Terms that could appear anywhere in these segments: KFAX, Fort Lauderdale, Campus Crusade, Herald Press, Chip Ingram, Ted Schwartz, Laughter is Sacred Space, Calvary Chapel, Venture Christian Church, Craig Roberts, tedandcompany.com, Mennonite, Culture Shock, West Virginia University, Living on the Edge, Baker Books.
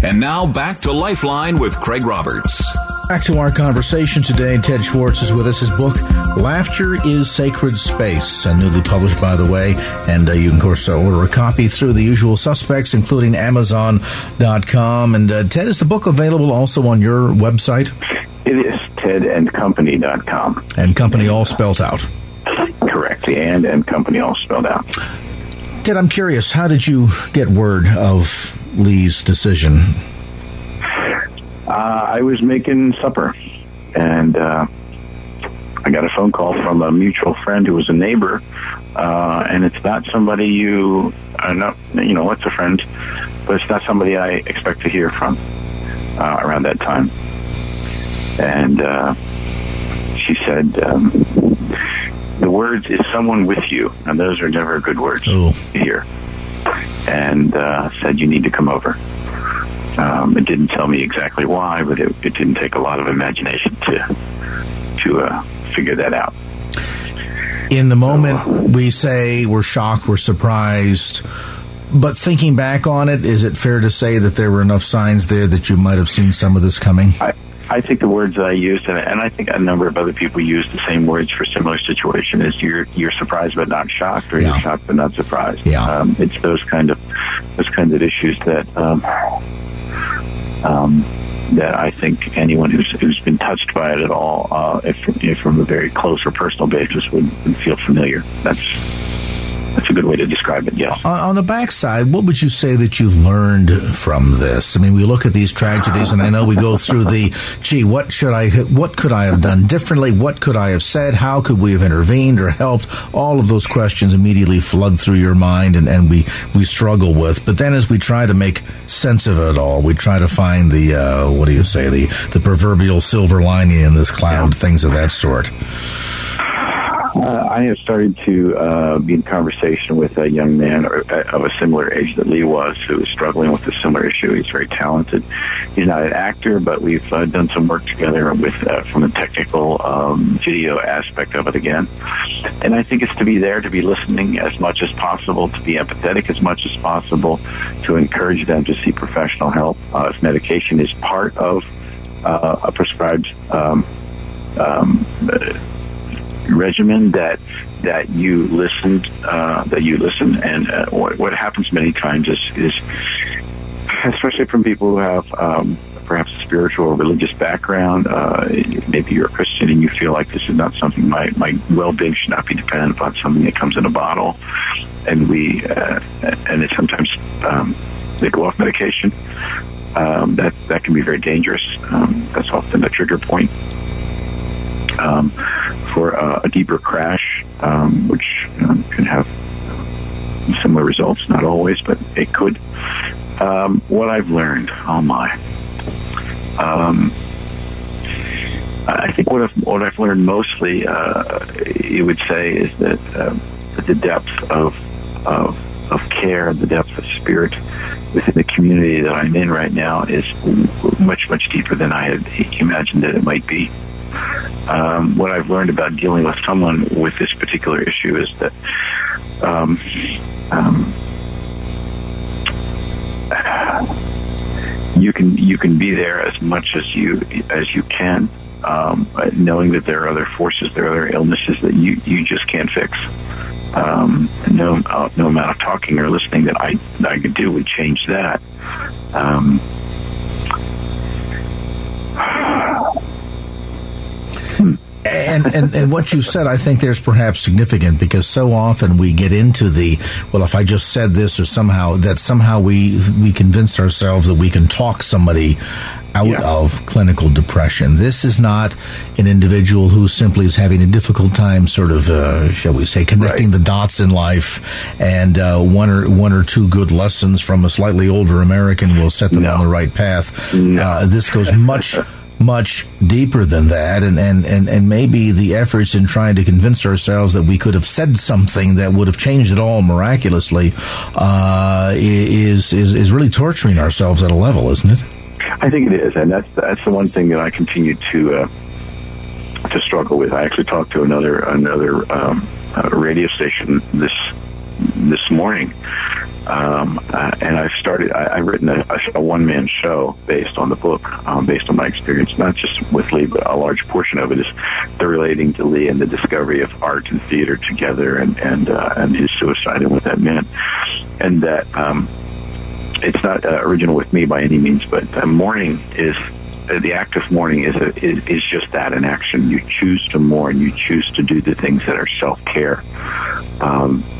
And now back to Lifeline with Craig Roberts. Back to our conversation today. Ted Schwartz is with us. His book, Laughter is Sacred Space, newly published, by the way. And you can, of course, order a copy through the usual suspects, including Amazon.com. And Ted, is the book available also on your website? It is tedandcompany.com. And company all spelled out. Correct. The and company all spelled out. Ted, I'm curious, how did you get word of Lee's decision? I was making supper, and I got a phone call from a mutual friend who was a neighbor, and it's not somebody it's a friend, but it's not somebody I expect to hear from around that time. And she said, the words "is someone with you," and those are never good words to hear. And said, "You need to come over." It didn't tell me exactly why, but it didn't take a lot of imagination to figure that out. In the moment, we say we're shocked, we're surprised. But thinking back on it, is it fair to say that there were enough signs there that you might have seen some of this coming? I think the words that I used, and I think a number of other people used the same words for similar situation, is you're surprised but not shocked, or you're shocked but not surprised. Yeah. It's those kind of issues that that I think anyone who's been touched by it at all, if from a very close or personal basis, would feel familiar. That's a good way to describe it, yes. On the backside, what would you say that you've learned from this? I mean, we look at these tragedies, and I know we go through the, what could I have done differently? What could I have said? How could we have intervened or helped? All of those questions immediately flood through your mind, and we struggle with. But then as we try to make sense of it all, we try to find the, the proverbial silver lining in this cloud, things of that sort. I have started to be in conversation with a young man of a similar age that Lee was, who is struggling with a similar issue. He's very talented. He's not an actor, but we've done some work together from the technical video aspect of it again. And I think it's to be there, to be listening as much as possible, to be empathetic as much as possible, to encourage them to see professional help. If medication is part of a prescribed regimen, that you listen, and what happens many times is especially from people who have perhaps a spiritual or religious background, maybe you're a Christian and you feel like this is not something, my well-being should not be dependent upon something that comes in a bottle, and it sometimes they go off medication. That can be very dangerous. That's often a trigger point for a deeper crash, which can have similar results. Not always, but it could. What I've learned, I think what I've learned mostly, you would say, is that the depth of care, the depth of spirit within the community that I'm in right now is much, much deeper than I had imagined that it might be. What I've learned about dealing with someone with this particular issue is that you can be there as much as you can, knowing that there are other forces, there are other illnesses that you just can't fix. No amount of talking or listening that I could do would change that. And what you said, I think there's perhaps significant, because so often we get into the, well, if I just said this, or somehow we convince ourselves that we can talk somebody out of clinical depression. This is not an individual who simply is having a difficult time sort of, shall we say, connecting the dots in life, and one or two good lessons from a slightly older American will set them on the right path. This goes much deeper than that, and maybe the efforts in trying to convince ourselves that we could have said something that would have changed it all miraculously is really torturing ourselves at a level, isn't it? I think it is, and that's the one thing that I continue to struggle with. I actually talked to another radio station this morning, and I've started. I've written a one-man show based on the book, based on my experience, not just with Lee, but a large portion of it is relating to Lee and the discovery of art and theater together, and his suicide and what that meant, and that. It's not original with me by any means, but mourning is the act of mourning is just that in action. You choose to mourn. You choose to do the things that are self-care.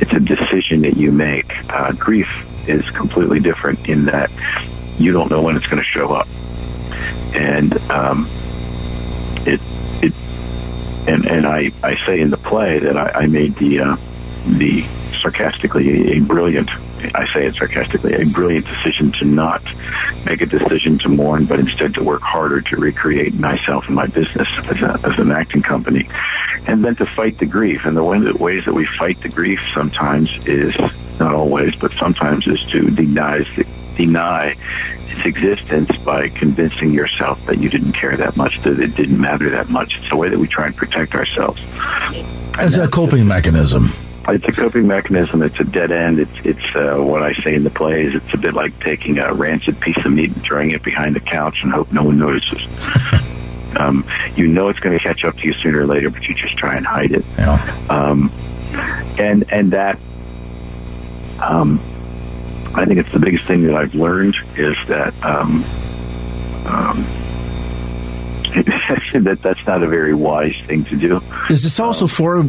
It's a decision that you make. Grief is completely different in that you don't know when it's going to show up, and I say in the play that I made the sarcastically a brilliant. I say it sarcastically, a brilliant decision to not make a decision to mourn, but instead to work harder to recreate myself and my business as an acting company, and then to fight the grief. And the ways that we fight the grief sometimes is, not always, but sometimes is to deny its existence by convincing yourself that you didn't care that much, that it didn't matter that much. It's a way that we try and protect ourselves. As a coping mechanism. It's a coping mechanism. It's a dead end. It's what I say in the play is it's a bit like taking a rancid piece of meat and throwing it behind the couch and hope no one notices. You know it's going to catch up to you sooner or later, but you just try and hide it. Yeah. And that I think it's the biggest thing that I've learned is that that's not a very wise thing to do. Does this also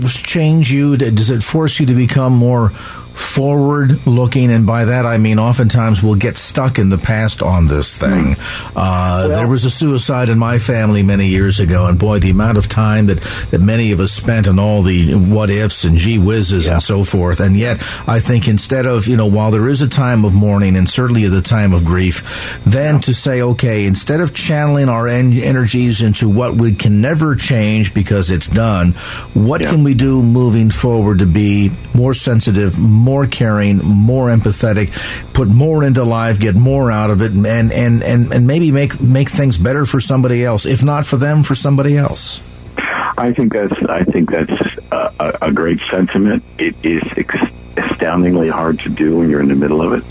change you? Does it force you to become more forward-looking? And by that, I mean oftentimes we'll get stuck in the past on this thing. There was a suicide in my family many years ago, and boy, the amount of time that many of us spent on all the what-ifs and gee whizzes and so forth. And yet, I think instead of, while there is a time of mourning and certainly the time of grief, then to say, okay, instead of channeling our energies into what we can never change because it's done, what can we do moving forward to be more sensitive, more caring, more empathetic, put more into life, get more out of it, and maybe make things better for somebody else, if not for them, for somebody else. I think that's a great sentiment. It is astoundingly hard to do when you're in the middle of it.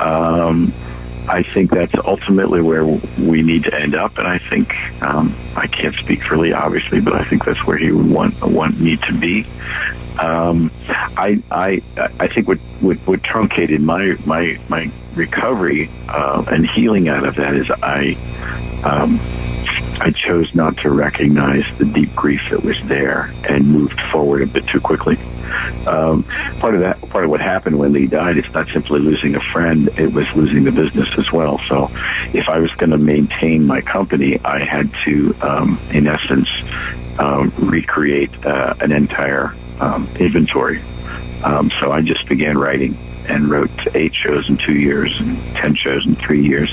I think that's ultimately where we need to end up, and I think I can't speak for Lee, obviously, but I think that's where he would want me to be. I think what truncated my recovery and healing out of that is I chose not to recognize the deep grief that was there and moved forward a bit too quickly. Part of what happened when Lee died, it's not simply losing a friend, it was losing the business as well. So if I was going to maintain my company, I had to, in essence, recreate an entire inventory. So I just began writing and wrote 8 shows in 2 years and 10 shows in 3 years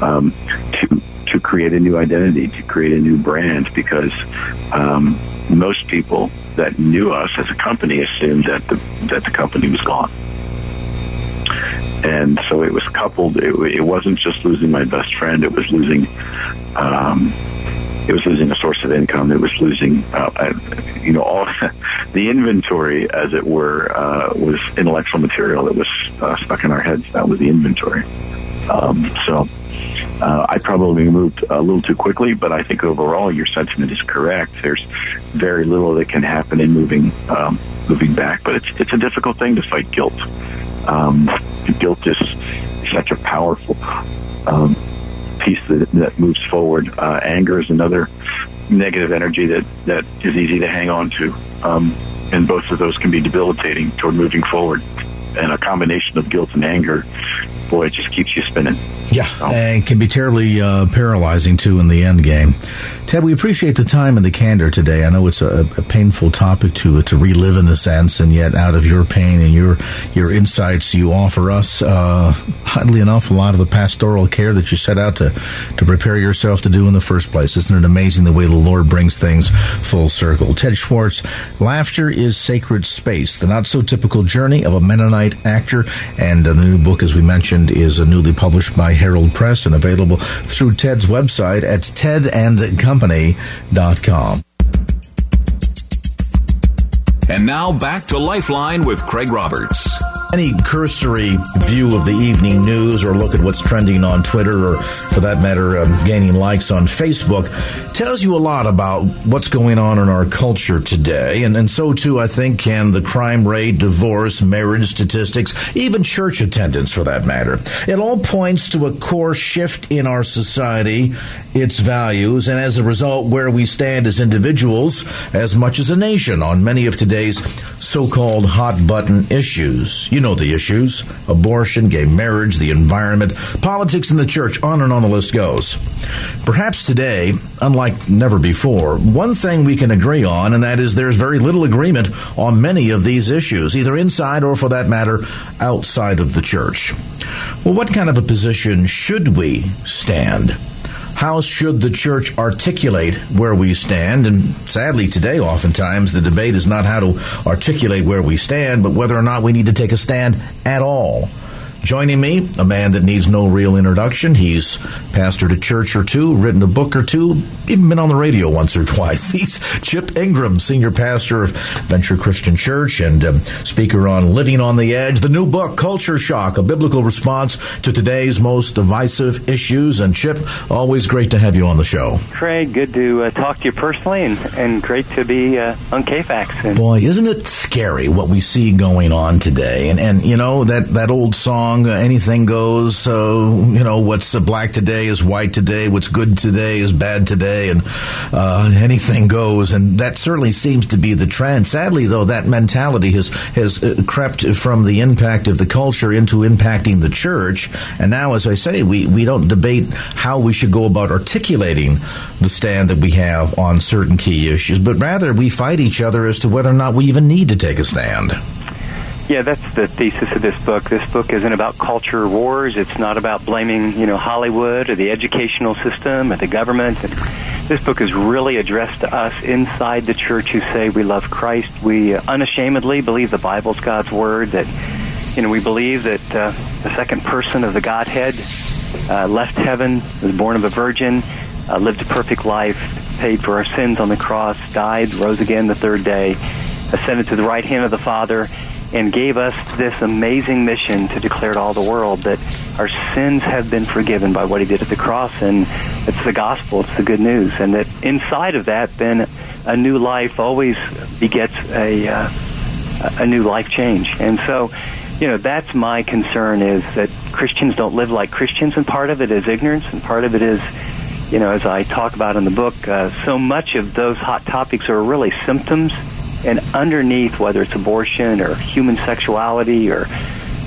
to create a new identity, to create a new brand, because most people that knew us as a company assumed that the company was gone. And so it was coupled. It wasn't just losing my best friend. It was losing a source of income. It was losing all the inventory, as it were, was intellectual material that was stuck in our heads. That was the inventory. So I probably moved a little too quickly, but I think overall your sentiment is correct. There's very little that can happen in moving back, but it's a difficult thing to fight guilt. Guilt is such a powerful piece that moves forward. Anger is another negative energy that is easy to hang on to, and both of those can be debilitating toward moving forward. and a combination of guilt and anger, boy, it just keeps you spinning. Yeah, and can be terribly paralyzing, too, in the end game. Ted, we appreciate the time and the candor today. I know it's a painful topic to relive in a sense, and yet out of your pain and your insights, you offer us, oddly enough, a lot of the pastoral care that you set out to prepare yourself to do in the first place. Isn't it amazing the way the Lord brings things full circle? Ted Schwartz, Laughter is Sacred Space, the not-so-typical journey of a Mennonite actor, and the new book, as we mentioned, is newly published by Herald Press and available through Ted's website at tedandcompany.com. And now back to Lifeline with Craig Roberts. Any cursory view of the evening news or look at what's trending on Twitter or, for that matter, gaining likes on Facebook tells you a lot about what's going on in our culture today. And so, too, I think, can the crime rate, divorce, marriage statistics, even church attendance, for that matter. It all points to a core shift in our society, its values, and as a result, where we stand as individuals as much as a nation on many of today's so-called hot-button issues. You know the issues: abortion, gay marriage, the environment, politics and the church, on and on the list goes. Perhaps today, unlike never before, one thing we can agree on, and that is there's very little agreement on many of these issues, either inside or, for that matter, outside of the church. Well, what kind of a position should we stand? How should the church articulate where we stand? And sadly, today, oftentimes, the debate is not how to articulate where we stand, but whether or not we need to take a stand at all. Joining me, a man that needs no real introduction. He's pastored a church or two, written a book or two, even been on the radio once or twice. He's Chip Ingram, senior pastor of Venture Christian Church and speaker on Living on the Edge, the new book, Culture Shock, a biblical response to today's most divisive issues. And Chip, always great to have you on the show. Craig, good to talk to you personally, and great to be on KFAX. Boy, isn't it scary what we see going on today? And you know, that old song, anything goes. So, you know, what's black today is white today, what's good today is bad today, and anything goes. And that certainly seems to be the trend. Sadly, though, that mentality has crept from the impact of the culture into impacting the church. And now, as I say, we don't debate how we should go about articulating the stand that we have on certain key issues, but rather we fight each other as to whether or not we even need to take a stand. Yeah, that's the thesis of this book. This book isn't about culture wars. It's not about blaming, Hollywood or the educational system or the government. This book is really addressed to us inside the church who say we love Christ. We unashamedly believe the Bible's God's Word, that, we believe that the second person of the Godhead left heaven, was born of a virgin, lived a perfect life, paid for our sins on the cross, died, rose again the third day, ascended to the right hand of the Father, and gave us this amazing mission to declare to all the world that our sins have been forgiven by what he did at the cross. And it's the gospel, it's the good news. And that inside of that, then, a new life always begets a new life change. And so, that's my concern, is that Christians don't live like Christians, and part of it is ignorance, and part of it is, as I talk about in the book, so much of those hot topics are really symptoms. And underneath, whether it's abortion or human sexuality or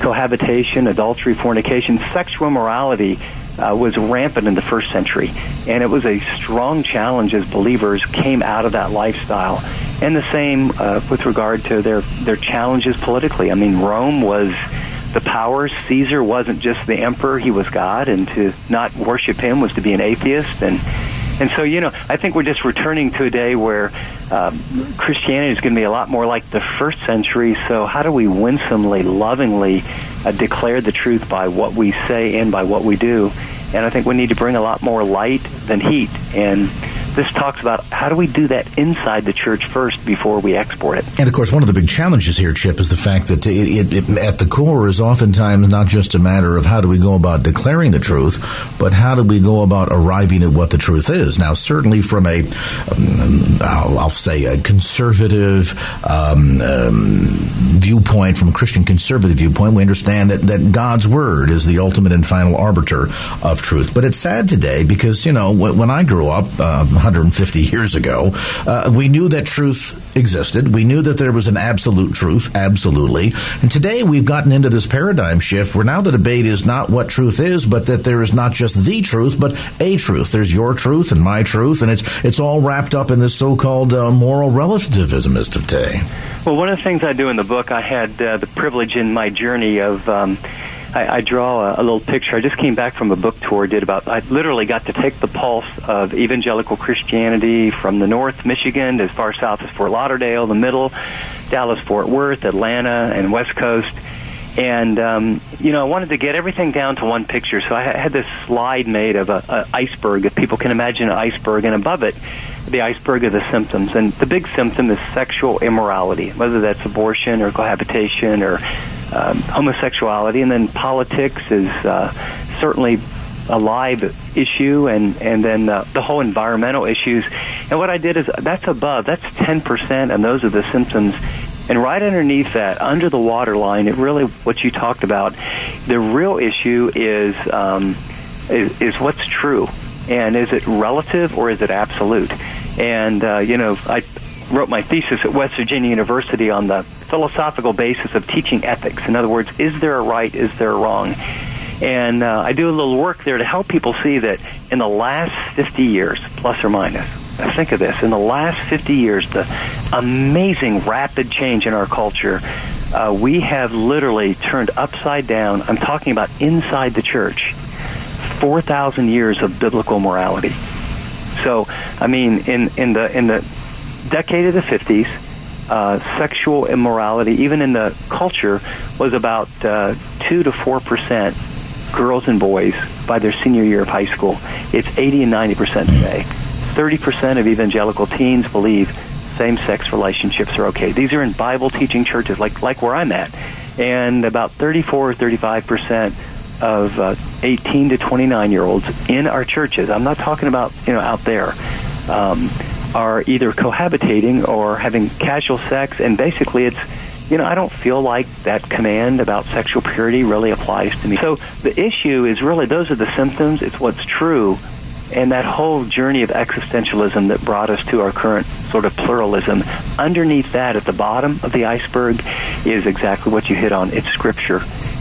cohabitation, adultery, fornication, sexual immorality was rampant in the first century. And it was a strong challenge as believers came out of that lifestyle. And the same with regard to their challenges politically. I mean, Rome was the power. Caesar wasn't just the emperor. He was God. And to not worship him was to be an atheist. And so, I think we're just returning to a day where Christianity is going to be a lot more like the first century. So how do we winsomely, lovingly declare the truth by what we say and by what we do? And I think we need to bring a lot more light than heat. And this talks about how do we do that inside the church first before we export it. And, of course, one of the big challenges here, Chip, is the fact that it at the core is oftentimes not just a matter of how do we go about declaring the truth, but how do we go about arriving at what the truth is. Now, certainly from a, I'll say, a conservative viewpoint, from a Christian conservative viewpoint, we understand that God's Word is the ultimate and final arbiter of truth. But it's sad today because, when I grew up, 150 years ago. We knew that truth existed. We knew that there was an absolute truth, absolutely. And today we've gotten into this paradigm shift where now the debate is not what truth is, but that there is not just the truth, but a truth. There's your truth and my truth, and it's all wrapped up in this so-called moral relativism as of today. Well, one of the things I do in the book, I had the privilege in my journey of... I draw a little picture. I just came back from a book tour. I literally got to take the pulse of evangelical Christianity from the north, Michigan, as far south as Fort Lauderdale, the middle, Dallas, Fort Worth, Atlanta, and West Coast. And, I wanted to get everything down to one picture. So I had this slide made of an iceberg. If people can imagine an iceberg, and above it, the iceberg of the symptoms. And the big symptom is sexual immorality, whether that's abortion or cohabitation or homosexuality. And then politics is certainly a live issue, and then the whole environmental issues. And what I did is that's above. That's 10%, and those are the symptoms. And right underneath that, under the waterline, it really what you talked about. The real issue is what's true, and is it relative or is it absolute? And I wrote my thesis at West Virginia University on the philosophical basis of teaching ethics. In other words, is there a right? Is there a wrong? And I do a little work there to help people see that in the last 50 years, plus or minus. Now think of this. In the last 50 years, the amazing rapid change in our culture, we have literally turned upside down. I'm talking about inside the church, 4,000 years of biblical morality. So, I mean, in the decade of the 50s, sexual immorality, even in the culture, was about 2 to 4% girls and boys by their senior year of high school. It's 80 and 90% today. 30% of evangelical teens believe same-sex relationships are okay. These are in Bible-teaching churches, like where I'm at. And about 34 or 35% of 18 to 29-year-olds in our churches, I'm not talking about out there, are either cohabitating or having casual sex. And basically it's, I don't feel like that command about sexual purity really applies to me. So the issue is really those are the symptoms. It's what's true. And that whole journey of existentialism that brought us to our current sort of pluralism, underneath that at the bottom of the iceberg is exactly what you hit on. It's Scripture.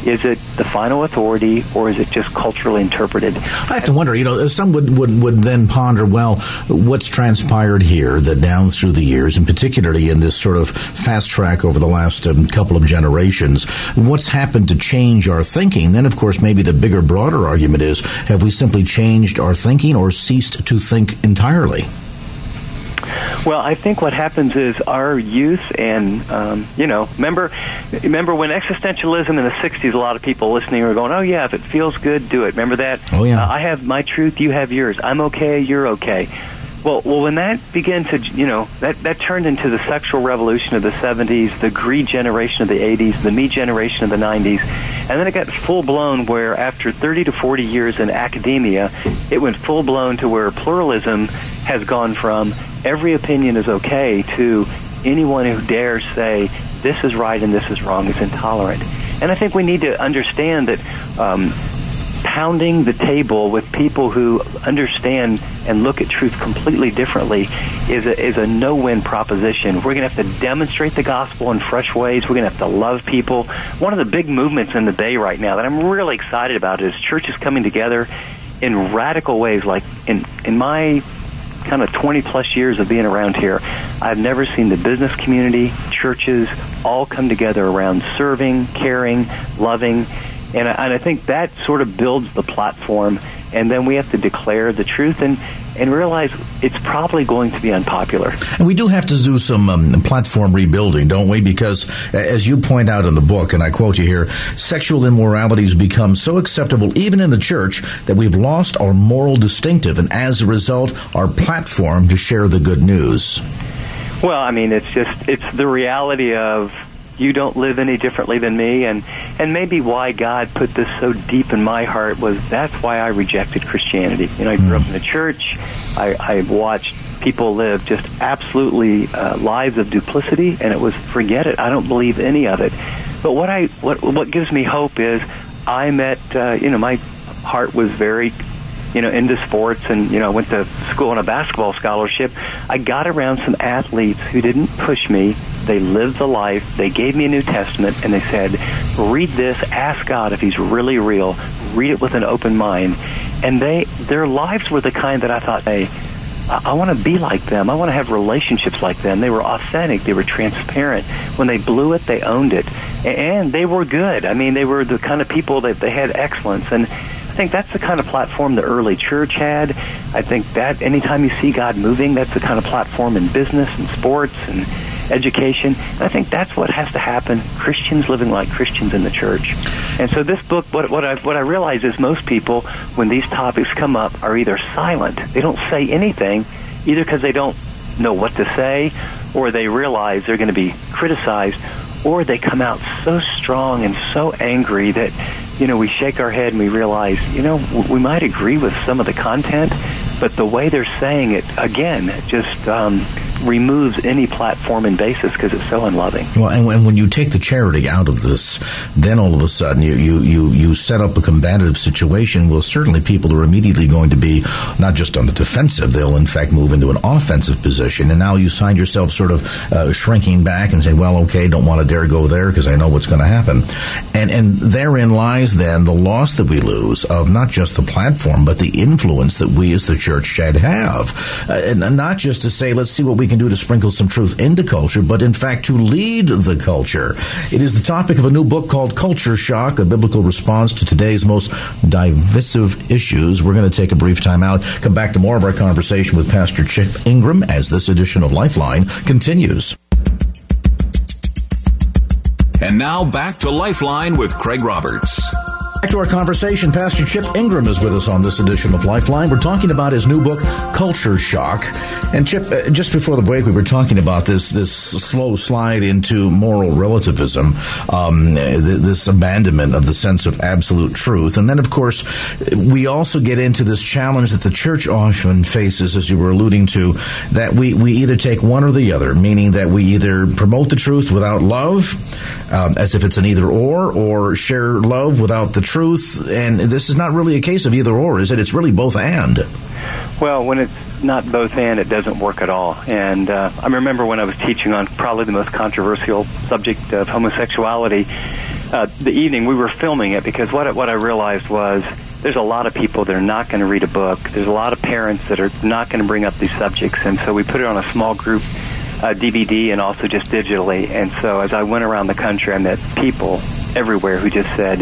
Is it the final authority, or is it just culturally interpreted? I have to wonder, some would then ponder, well, what's transpired here that down through the years, and particularly in this sort of fast track over the last couple of generations, what's happened to change our thinking? Then, of course, maybe the bigger, broader argument is, have we simply changed our thinking or ceased to think entirely? Well, I think what happens is our youth and, remember when existentialism in the 60s, a lot of people listening were going, oh, yeah, if it feels good, do it. Remember that? Oh, yeah. I have my truth, you have yours. I'm okay, you're okay. Well, when that began to, that turned into the sexual revolution of the 70s, the greed generation of the 80s, the me generation of the 90s, and then it got full-blown where after 30 to 40 years in academia, it went full-blown to where pluralism has gone from every opinion is okay to anyone who dares say this is right and this is wrong is intolerant. And I think we need to understand that pounding the table with people who understand and look at truth completely differently is a no-win proposition. We're going to have to demonstrate the gospel in fresh ways. We're going to have to love people. One of the big movements in the Bay right now that I'm really excited about is churches coming together in radical ways. Like in my kind of 20-plus years of being around here, I've never seen the business community, churches, all come together around serving, caring, loving. And I think that sort of builds the platform, and then we have to declare the truth and realize it's probably going to be unpopular. And we do have to do some platform rebuilding, don't we? Because as you point out in the book, and I quote you here, sexual immorality has become so acceptable even in the church that we've lost our moral distinctive, and as a result, our platform to share the good news. Well, I mean, it's the reality of you don't live any differently than me, and maybe why God put this so deep in my heart was that's why I rejected Christianity. I grew up in the church. I watched people live just absolutely lives of duplicity, and it was forget it. I don't believe any of it. But what gives me hope is I met my heart was very into sports, and, went to school on a basketball scholarship. I got around some athletes who didn't push me. They lived the life. They gave me a New Testament, and they said, read this, ask God if he's really real, read it with an open mind. And their lives were the kind that I thought, hey, I want to be like them. I want to have relationships like them. They were authentic. They were transparent. When they blew it, they owned it. And they were good. I mean, they were the kind of people that they had excellence. And I think that's the kind of platform the early church had. I think that anytime you see God moving, that's the kind of platform in business and sports and education. And I think that's what has to happen, Christians living like Christians in the church. And so this book, what I realize is most people, when these topics come up, are either silent. They don't say anything, either because they don't know what to say, or they realize they're going to be criticized, or they come out so strong and so angry that, we shake our head and we realize, we might agree with some of the content, but the way they're saying it, again, just removes any platform and basis because it's so unloving. Well, and when you take the charity out of this, then all of a sudden you set up a combative situation. Well, certainly people are immediately going to be not just on the defensive, they'll in fact move into an offensive position. And now you find yourself sort of shrinking back and saying, well, okay, don't want to dare go there because I know what's going to happen. And therein lies then the loss that we lose of not just the platform, but the influence that we as the church should have. And not just to say, let's see what we can do to sprinkle some truth into culture, but in fact to lead the culture. It is the topic of a new book called Culture Shock, a biblical response to today's most divisive issues. We're going to take a brief time out, come back to more of our conversation with Pastor Chip Ingram as this edition of Lifeline continues. And now back to Lifeline with Craig Roberts. Back to our conversation. Pastor Chip Ingram is with us on this edition of Lifeline. We're talking about his new book, Culture Shock. And Chip, just before the break, we were talking about this slow slide into moral relativism, this abandonment of the sense of absolute truth. And then, of course, we also get into this challenge that the church often faces, as you were alluding to, that we either take one or the other, meaning that we either promote the truth without love, as if it's an either-or, or share love without the truth, and this is not really a case of either or, is it? It's really both and. Well, when it's not both and, it doesn't work at all. And I remember when I was teaching on probably the most controversial subject of homosexuality, the evening we were filming it, because what I realized was there's a lot of people that are not going to read a book. There's a lot of parents that are not going to bring up these subjects, and so we put it on a small group DVD and also just digitally. And so as I went around the country, I met people everywhere who just said,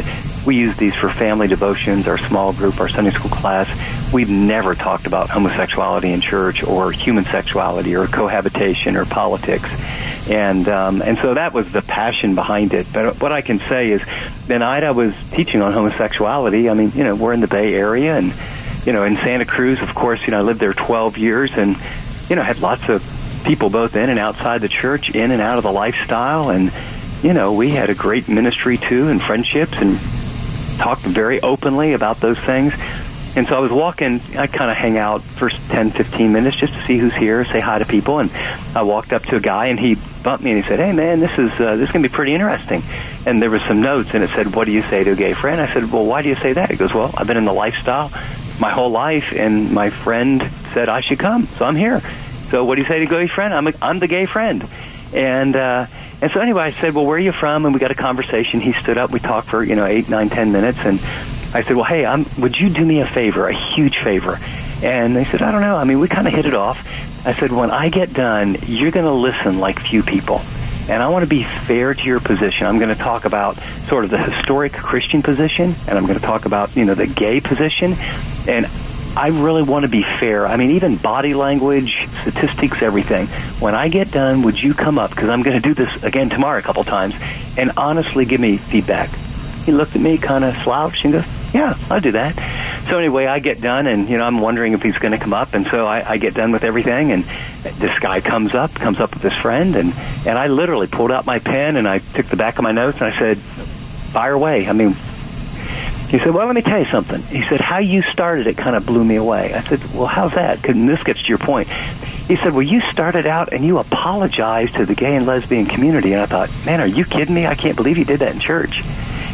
we use these for family devotions, our small group, our Sunday school class. We've never talked about homosexuality in church, or human sexuality, or cohabitation, or politics. And so that was the passion behind it. But what I can say is, the night I was teaching on homosexuality, I mean, we're in the Bay Area, and, in Santa Cruz, of course, I lived there 12 years, and, had lots of people both in and outside the church, in and out of the lifestyle, and, we had a great ministry, too, and friendships, and talked very openly about those things. And so I was walking, I kind of hang out first 10, 15 minutes just to see who's here, say hi to people. And I walked up to a guy, and he bumped me, and he said, hey, man, this is going to be pretty interesting. And there were some notes, and it said, what do you say to a gay friend? I said, well, why do you say that? He goes, well, I've been in the lifestyle my whole life, and my friend said I should come, so I'm here. So what do you say to a gay friend? I'm the gay friend. And so anyway, I said, well, where are you from? And we got a conversation. He stood up. We talked for, 8, 9, 10 minutes. And I said, well, hey, would you do me a favor, a huge favor? And they said, I don't know. I mean, we kind of hit it off. I said, when I get done, you're going to listen like few people. And I want to be fair to your position. I'm going to talk about sort of the historic Christian position, and I'm going to talk about, the gay position. And I really want to be fair. I mean, even body language, statistics, everything. When I get done, would you come up? Because I'm going to do this again tomorrow a couple times. And honestly, give me feedback. He looked at me, kind of slouched, and goes, yeah, I'll do that. So anyway, I get done, and, I'm wondering if he's going to come up. And so I get done with everything, and this guy comes up with his friend. And I literally pulled out my pen, and I took the back of my notes, and I said, fire away. I mean, he said, well, let me tell you something. He said, how you started it kind of blew me away. I said, well, how's that? Because this gets to your point. He said, well, you started out and you apologized to the gay and lesbian community. And I thought, man, are you kidding me? I can't believe you did that in church.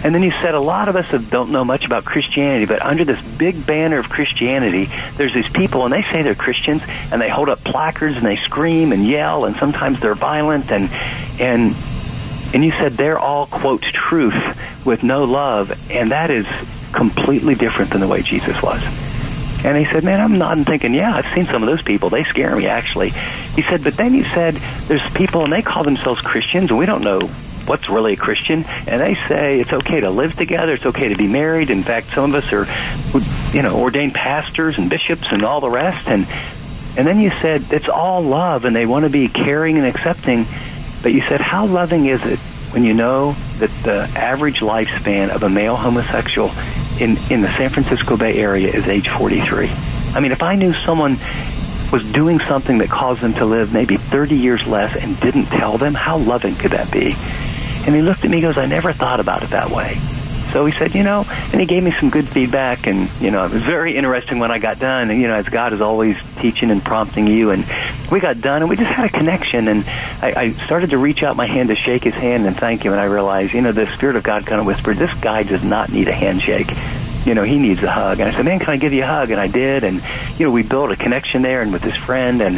And then you said a lot of us don't know much about Christianity, but under this big banner of Christianity, there's these people, and they say they're Christians, and they hold up placards, and they scream and yell, and sometimes they're violent, and you said they're all, quote, truth with no love, and that is completely different than the way Jesus was. And he said, man, I'm nodding thinking, yeah, I've seen some of those people. They scare me, actually. He said, but then he said, there's people, and they call themselves Christians, and we don't know what's really a Christian, and they say it's okay to live together, it's okay to be married. In fact, some of us are, you know, ordained pastors and bishops and all the rest. And then you said it's all love, and they want to be caring and accepting. But you said, how loving is it when you know that the average lifespan of a male homosexual in the San Francisco Bay Area is age 43? I mean, if I knew someone was doing something that caused them to live maybe 30 years less and didn't tell them, how loving could that be? And he looked at me and goes, I never thought about it that way. So he said, you know, and he gave me some good feedback, and, you know, it was very interesting when I got done, and, you know, as God is always teaching and prompting you, and we got done, and we just had a connection, and I started to reach out my hand to shake his hand and thank him, and I realized, you know, the Spirit of God kind of whispered, this guy does not need a handshake. You know, he needs a hug. And I said, man, can I give you a hug? And I did. And, you know, we built a connection there and with his friend. And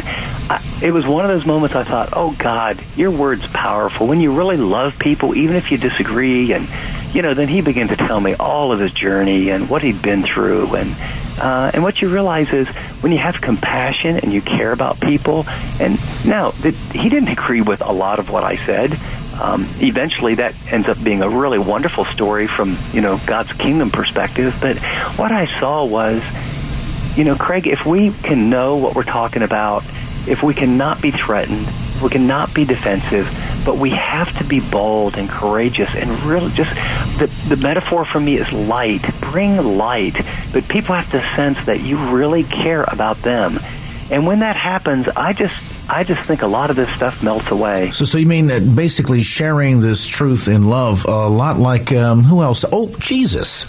it was one of those moments I thought, oh, God, your word's powerful. When you really love people, even if you disagree. And, you know, then he began to tell me all of his journey and what he'd been through. And what you realize is when you have compassion and you care about people. And now, he didn't agree with a lot of what I said. Eventually that ends up being a really wonderful story from, you know, God's kingdom perspective. But what I saw was, you know, Craig, if we can know what we're talking about, if we cannot be threatened, we cannot be defensive, but we have to be bold and courageous and really just, the metaphor for me is light. Bring light. But people have to sense that you really care about them. And when that happens, I just think a lot of this stuff melts away. So you mean that basically sharing this truth in love, a lot like, who else? Oh, Jesus.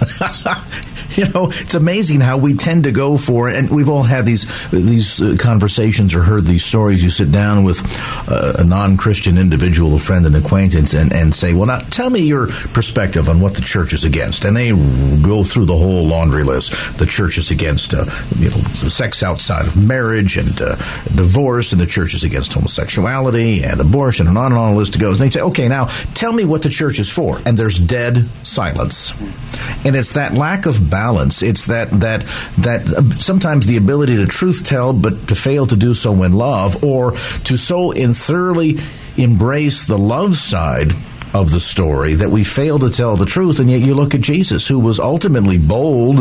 You know, it's amazing how we tend to go for, and we've all had these conversations or heard these stories. You sit down with a non-Christian individual, a friend, an acquaintance, and say, well, now tell me your perspective on what the church is against. And they go through the whole laundry list. The church is against sex outside of marriage and divorce, and the church is against homosexuality and abortion, and on the list it goes. And they say, okay, now tell me what the church is for. And there's dead silence. And it's that lack of balance. It's that sometimes the ability to truth tell, but to fail to do so in love, or to so in thoroughly embrace the love side of the story that we fail to tell the truth. And yet you look at Jesus, who was ultimately bold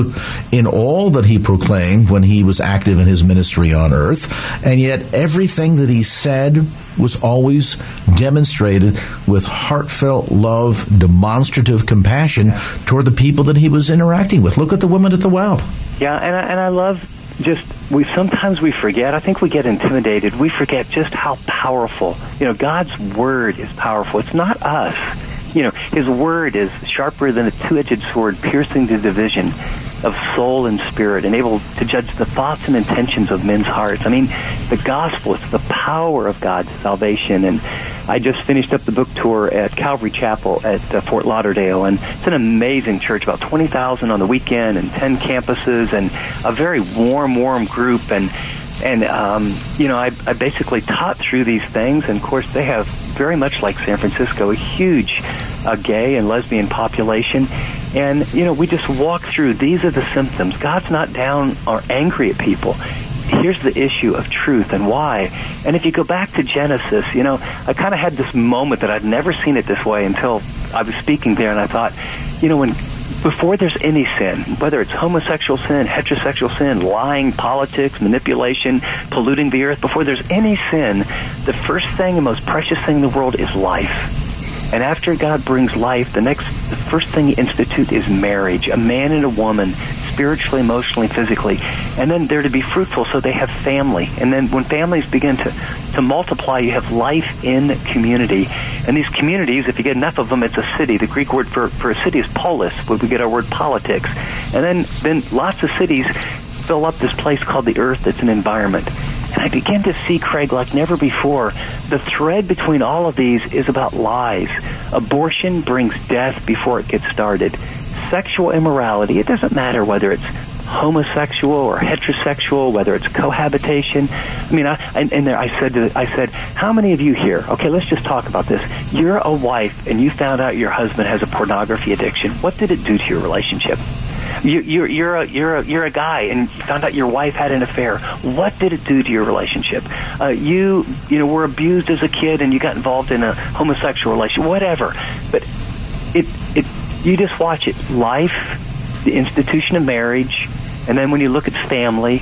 in all that he proclaimed when he was active in his ministry on earth, and yet everything that he said was always demonstrated with heartfelt love, demonstrative compassion toward the people that he was interacting with. Look at the woman at the well. Yeah, and I love just, sometimes we forget. I think we get intimidated. We forget just how powerful. You know, God's word is powerful. It's not us. You know, his word is sharper than a two-edged sword, piercing the division of soul and spirit, and able to judge the thoughts and intentions of men's hearts. I mean, the gospel, it's the power of God's salvation. And I just finished up the book tour at Calvary Chapel at Fort Lauderdale, and it's an amazing church, about 20,000 on the weekend and 10 campuses, and a very warm group. And you know, I basically taught through these things, and of course they have, very much like San Francisco, a huge gay and lesbian population. And, you know, we just walk through, these are the symptoms. God's not down or angry at people. Here's the issue of truth and why. And if you go back to Genesis, you know, I kind of had this moment that I'd never seen it this way until I was speaking there, and I thought, you know, before there's any sin, whether it's homosexual sin, heterosexual sin, lying, politics, manipulation, polluting the earth, before there's any sin, the first thing and most precious thing in the world is life. And after God brings life, the first thing he institutes is marriage, a man and a woman, spiritually, emotionally, physically. And then they're to be fruitful, so they have family. And then when families begin to multiply, you have life in community. And these communities, if you get enough of them, it's a city. The Greek word for a city is polis, where we get our word politics. And then lots of cities fill up this place called the earth that's an environment. And I began to see, Craig, like never before, the thread between all of these is about lies, Abortion brings death before it gets started. Sexual immorality, it doesn't matter whether it's homosexual or heterosexual, whether it's cohabitation. I mean, I said, how many of you here, okay, let's just talk about this. You're a wife and you found out your husband has a pornography addiction. What did it do to your relationship? You're a guy and found out your wife had an affair. What did it do to your relationship? You were abused as a kid and you got involved in a homosexual relationship, whatever. But you just watch it. Life, the institution of marriage, and then when you look at family,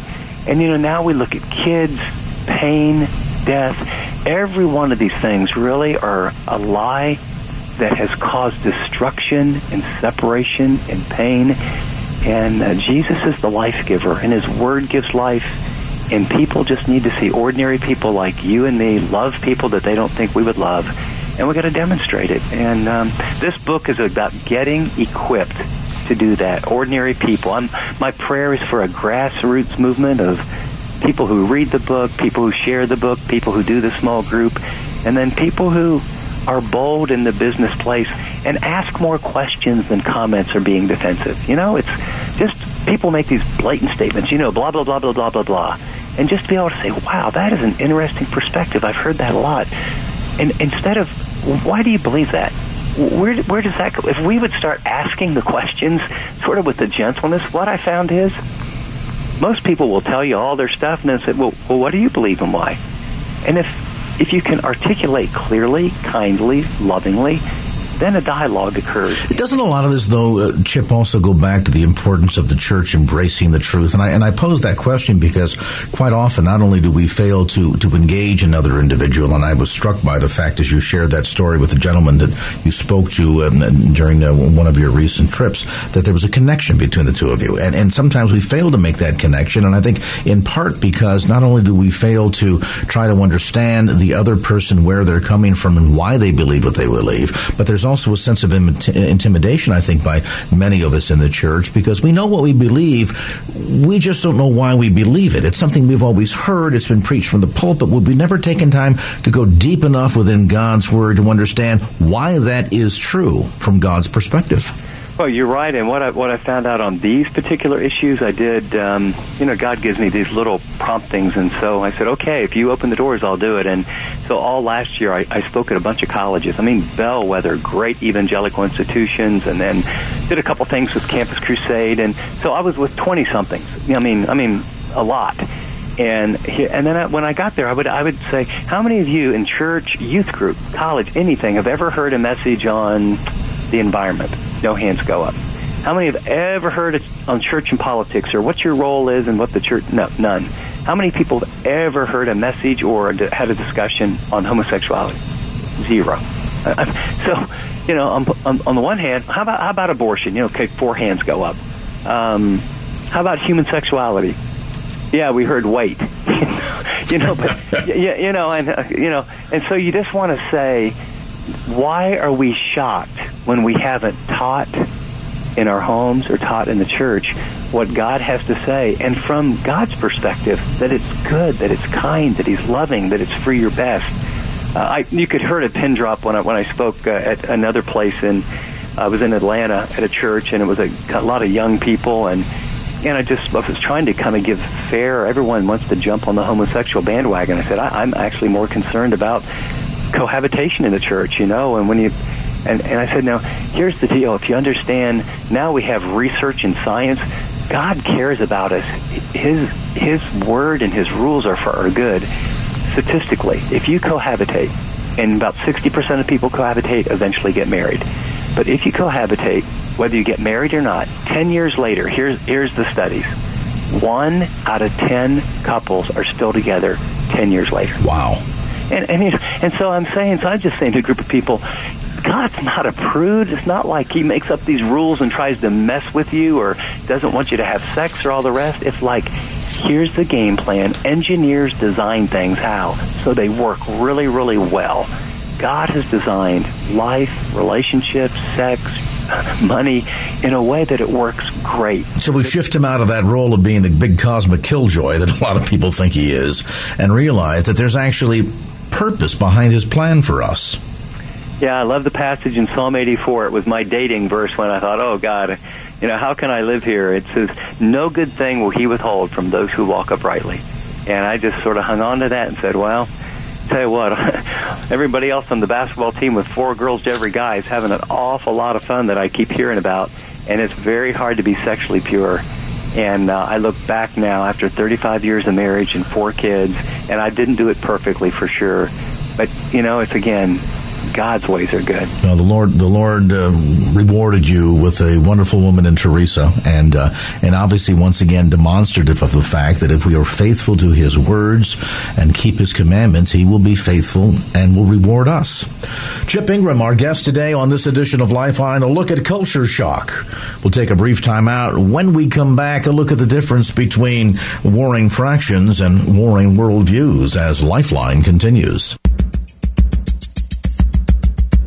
and now we look at kids, pain, death. Every one of these things really are a lie that has caused destruction and separation and pain. And Jesus is the life giver, and his word gives life. And people just need to see ordinary people like you and me love people that they don't think we would love. And we've got to demonstrate it. And this book is about getting equipped to do that. Ordinary people. My prayer is for a grassroots movement of people who read the book, people who share the book, people who do the small group, and then people who are bold in the business place and ask more questions than comments or being defensive. It's just people make these blatant statements, blah, blah, blah, blah, blah, blah, blah. And just be able to say, wow, that is an interesting perspective. I've heard that a lot. And instead of, why do you believe that? Where does that go? If we would start asking the questions sort of with the gentleness, what I found is most people will tell you all their stuff and then say, well, what do you believe and why? And if you can articulate clearly, kindly, lovingly, then a dialogue occurs. It doesn't a lot of this, though, Chip, also go back to the importance of the church embracing the truth? And I pose that question because quite often not only do we fail to engage another individual, and I was struck by the fact as you shared that story with the gentleman that you spoke to during one of your recent trips, that there was a connection between the two of you. And sometimes we fail to make that connection, and I think in part because not only do we fail to try to understand the other person, where they're coming from and why they believe what they believe, but there's also a sense of intimidation, I think, by many of us in the church, because we know what we believe. We just don't know why we believe it. It's something we've always heard. It's been preached from the pulpit. We've never taken time to go deep enough within God's word to understand why that is true from God's perspective. Well, you're right. And what I found out on these particular issues, I did, God gives me these little promptings. And so I said, okay, if you open the doors, I'll do it. And so all last year, I spoke at a bunch of colleges. I mean, bellwether, great evangelical institutions, and then did a couple things with Campus Crusade. And so I was with 20-somethings. I mean, a lot. And then when I got there, I would say, how many of you in church, youth group, college, anything, have ever heard a message on the environment? No hands go up. How many have ever heard it on church and politics, or what your role is and what the church? No, none. How many people have ever heard a message or had a discussion on homosexuality? Zero. So, on the one hand, how about abortion? Okay, 4 hands go up. How about human sexuality? Yeah, we heard wait. And so you just want to say, why are we shocked when we haven't taught in our homes or taught in the church what God has to say? And from God's perspective, that it's good, that it's kind, that he's loving, that it's for your best. You could hear a pin drop when I spoke at another place. I was in Atlanta at a church, and it was a lot of young people. And I was trying to kind of give fair. Everyone wants to jump on the homosexual bandwagon. I said, I'm actually more concerned about cohabitation in the church, and when you and I said, now here's the deal. If you understand, now we have research and science. God cares about us. His word and his rules are for our good. Statistically, if you cohabitate, and about 60% of people cohabitate, eventually get married. But if you cohabitate, whether you get married or not, 10 years later, here's the studies. 1 out of 10 couples are still together 10 years later. Wow. And so I'm just saying to a group of people, God's not a prude. It's not like he makes up these rules and tries to mess with you or doesn't want you to have sex or all the rest. It's like, here's the game plan. Engineers design things how? So they work really, really well. God has designed life, relationships, sex, money in a way that it works great. So we shift him out of that role of being the big cosmic killjoy that a lot of people think he is and realize that there's actually purpose behind his plan for us. Yeah, I love the passage in Psalm 84. It was my dating verse when I thought, oh, God, you know, how can I live here? It says, no good thing will he withhold from those who walk uprightly. And I just sort of hung on to that and said, well, tell you what, everybody else on the basketball team with four girls to every guy is having an awful lot of fun that I keep hearing about, and it's very hard to be sexually pure. And I look back now after 35 years of marriage and four kids, and I didn't do it perfectly for sure. But, you know, it's, again, God's ways are good. Well, the Lord rewarded you with a wonderful woman in Teresa, and obviously once again demonstrative of the fact that if we are faithful to His words and keep His commandments, He will be faithful and will reward us. Chip Ingram, our guest today on this edition of Lifeline, a look at Culture Shock. We'll take a brief time out. When we come back, a look at the difference between warring fractions and warring worldviews as Lifeline continues.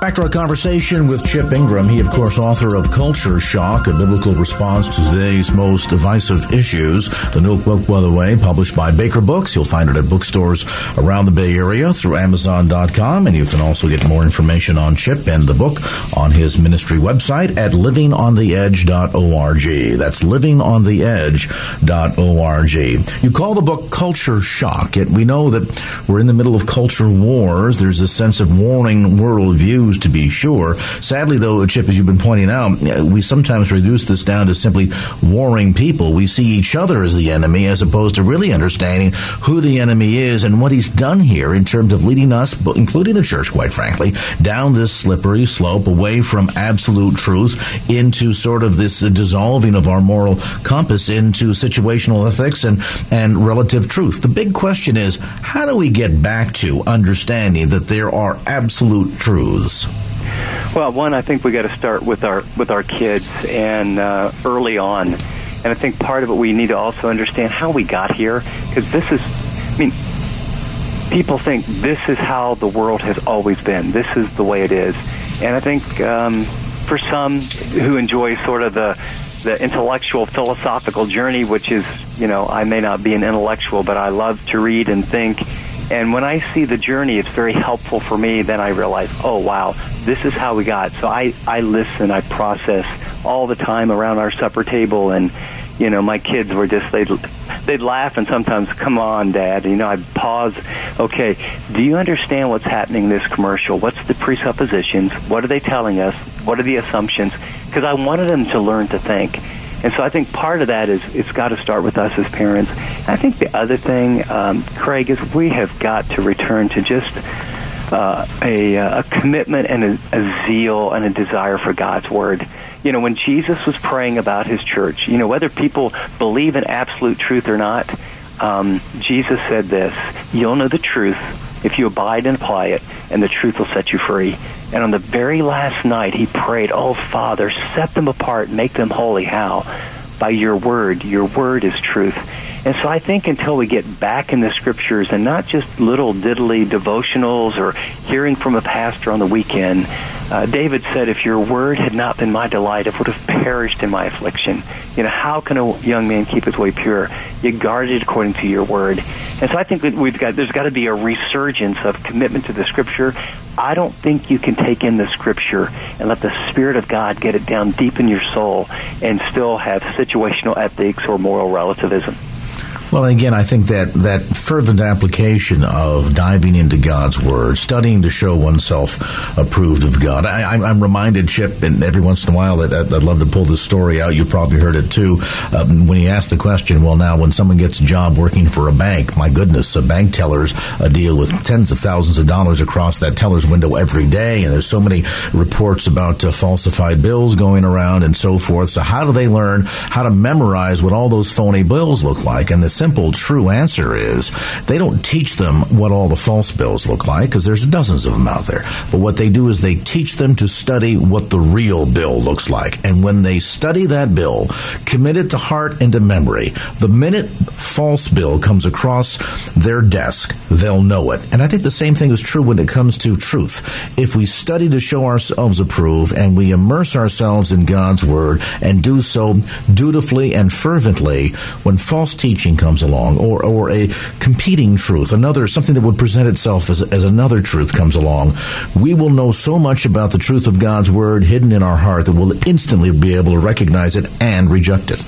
Back to our conversation with Chip Ingram. He, of course, author of Culture Shock, a biblical response to today's most divisive issues. The new book, by the way, published by Baker Books. You'll find it at bookstores around the Bay Area through Amazon.com. And you can also get more information on Chip and the book on his ministry website at livingontheedge.org. That's livingontheedge.org. You call the book Culture Shock. Yet we know that we're in the middle of culture wars. There's a sense of warring worldviews, to be sure. Sadly, though, Chip, as you've been pointing out, we sometimes reduce this down to simply warring people. We see each other as the enemy as opposed to really understanding who the enemy is and what he's done here in terms of leading us, including the church, quite frankly, down this slippery slope away from absolute truth into sort of this dissolving of our moral compass into situational ethics and relative truth. The big question is, how do we get back to understanding that there are absolute truths? Well, one, I think we got to start with our kids and early on, and I think part of it we need to also understand how we got here, because this is, I mean, people think this is how the world has always been. This is the way it is, and I think for some who enjoy sort of the intellectual philosophical journey, which is, you know, I may not be an intellectual, but I love to read and think. And when I see the journey, it's very helpful for me. Then I realize, oh, wow, this is how we got. So I listen, I process all the time around our supper table. And, you know, my kids were just, they'd laugh and sometimes, come on, Dad. You know, I'd pause. Okay, do you understand what's happening in this commercial? What's the presuppositions? What are they telling us? What are the assumptions? Because I wanted them to learn to think. And so I think part of that is it's got to start with us as parents. I think the other thing, Craig, is we have got to return to just a commitment and a zeal and a desire for God's Word. You know, when Jesus was praying about His church, you know, whether people believe in absolute truth or not, Jesus said this, you'll know the truth if you abide and apply it, and the truth will set you free. And on the very last night, he prayed, oh, Father, set them apart, make them holy. How? By your word. Your word is truth. And so I think until we get back in the scriptures and not just little diddly devotionals or hearing from a pastor on the weekend, David said, if your word had not been my delight, it would have perished in my affliction. You know, how can a young man keep his way pure? You guard it according to your word. And so I think that there's got to be a resurgence of commitment to the scripture. I don't think you can take in the scripture and let the Spirit of God get it down deep in your soul and still have situational ethics or moral relativism. Well, again, I think that fervent application of diving into God's Word, studying to show oneself approved of God. I'm reminded, Chip, and every once in a while that I'd love to pull this story out. You probably heard it too. When he asked the question, well, now when someone gets a job working for a bank, my goodness, bank tellers deal with tens of thousands of dollars across that teller's window every day, and there's so many reports about falsified bills going around and so forth. So how do they learn how to memorize what all those phony bills look like? And this simple, true answer is they don't teach them what all the false bills look like, because there's dozens of them out there. But what they do is they teach them to study what the real bill looks like. And when they study that bill, commit it to heart and to memory, the minute false bill comes across their desk, they'll know it. And I think the same thing is true when it comes to truth. If we study to show ourselves approved and we immerse ourselves in God's Word and do so dutifully and fervently, when false teaching comes, comes along, or a competing truth, another something that would present itself as another truth comes along, we will know so much about the truth of God's Word hidden in our heart that we'll instantly be able to recognize it and reject it.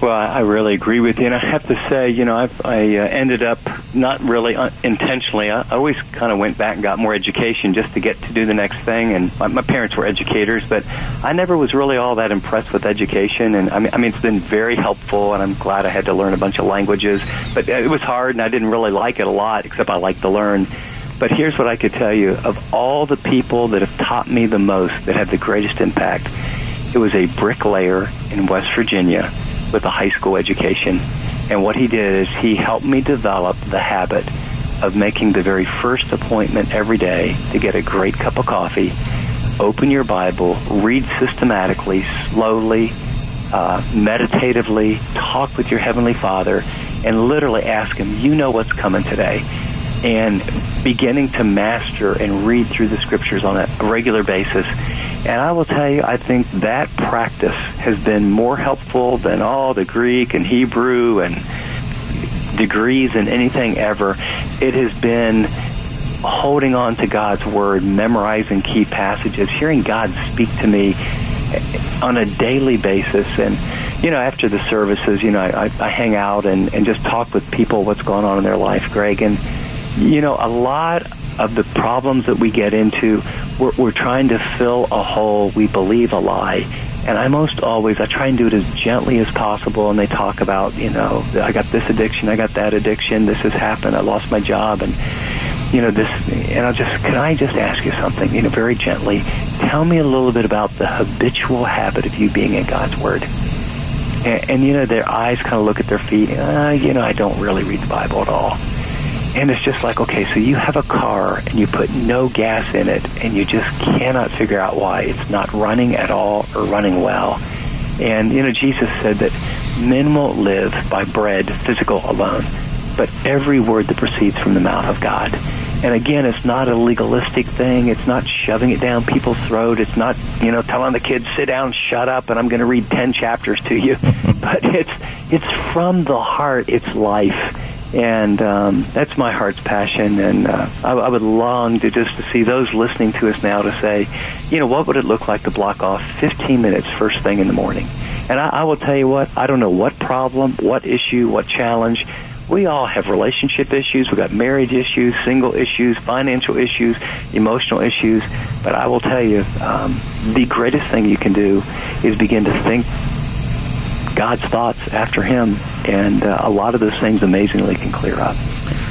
Well, I really agree with you, and I have to say, you know, I ended up not really intentionally. I always kind of went back and got more education just to get to do the next thing, and my parents were educators, but I never was really all that impressed with education, and I mean, it's been very helpful, and I'm glad I had to learn a bunch of languages, but it was hard, and I didn't really like it a lot, except I liked to learn. But here's what I could tell you. Of all the people that have taught me the most, that had the greatest impact, it was a bricklayer in West Virginia with a high school education. And what he did is he helped me develop the habit of making the very first appointment every day to get a great cup of coffee, open your Bible, read systematically, slowly, meditatively, talk with your Heavenly Father, and literally ask Him, you know what's coming today. And beginning to master and read through the Scriptures on a regular basis. And I will tell you, I think that practice has been more helpful than all the Greek and Hebrew and degrees and anything ever. It has been holding on to God's Word, memorizing key passages, hearing God speak to me on a daily basis. And, you know, after the services, you know, I hang out and just talk with people what's going on in their life, Greg. And, you know, a lot of the problems that we get into, we're trying to fill a hole. We believe a lie. And I try and do it as gently as possible. And they talk about, you know, I got this addiction, I got that addiction, this has happened, I lost my job, and, you know, this. And can I just ask you something, you know, very gently? Tell me a little bit about the habitual habit of you being in God's Word. And you know, their eyes kind of look at their feet. You know, I don't really read the Bible at all. And it's just like, okay, so you have a car and you put no gas in it and you just cannot figure out why. It's not running at all or running well. And, you know, Jesus said that men won't live by bread, physical alone, but every word that proceeds from the mouth of God. And again, it's not a legalistic thing. It's not shoving it down people's throat. It's not, you know, telling the kids, sit down, shut up, and I'm going to read 10 chapters to you. But it's from the heart. It's life. And that's my heart's passion, and I would long to see those listening to us now to say, you know, what would it look like to block off 15 minutes first thing in the morning? And I will tell you what, I don't know what problem, what issue, what challenge. We all have relationship issues. We've got marriage issues, single issues, financial issues, emotional issues. But I will tell you, the greatest thing you can do is begin to think God's thoughts after Him, and a lot of those things amazingly can clear up.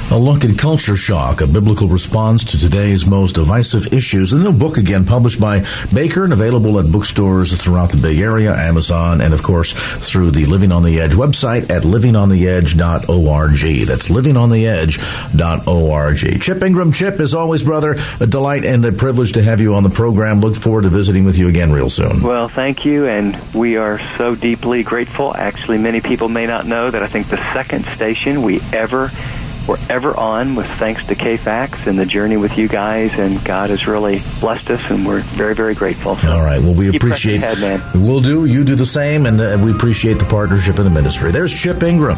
A look at Culture Shock, a biblical response to today's most divisive issues. A new book, again, published by Baker and available at bookstores throughout the Bay Area, Amazon, and, of course, through the Living on the Edge website at livingontheedge.org. That's livingontheedge.org. Chip Ingram. Chip, as always, brother, a delight and a privilege to have you on the program. Look forward to visiting with you again real soon. Well, thank you, and we are so deeply grateful. Actually, many people may not know that I think the second station we were ever on was thanks to KFAX and the journey with you guys, and God has really blessed us, and we're very, very grateful. So all right. Well, we appreciate it. We'll do. You do the same, and we appreciate the partnership in the ministry. There's Chip Ingram.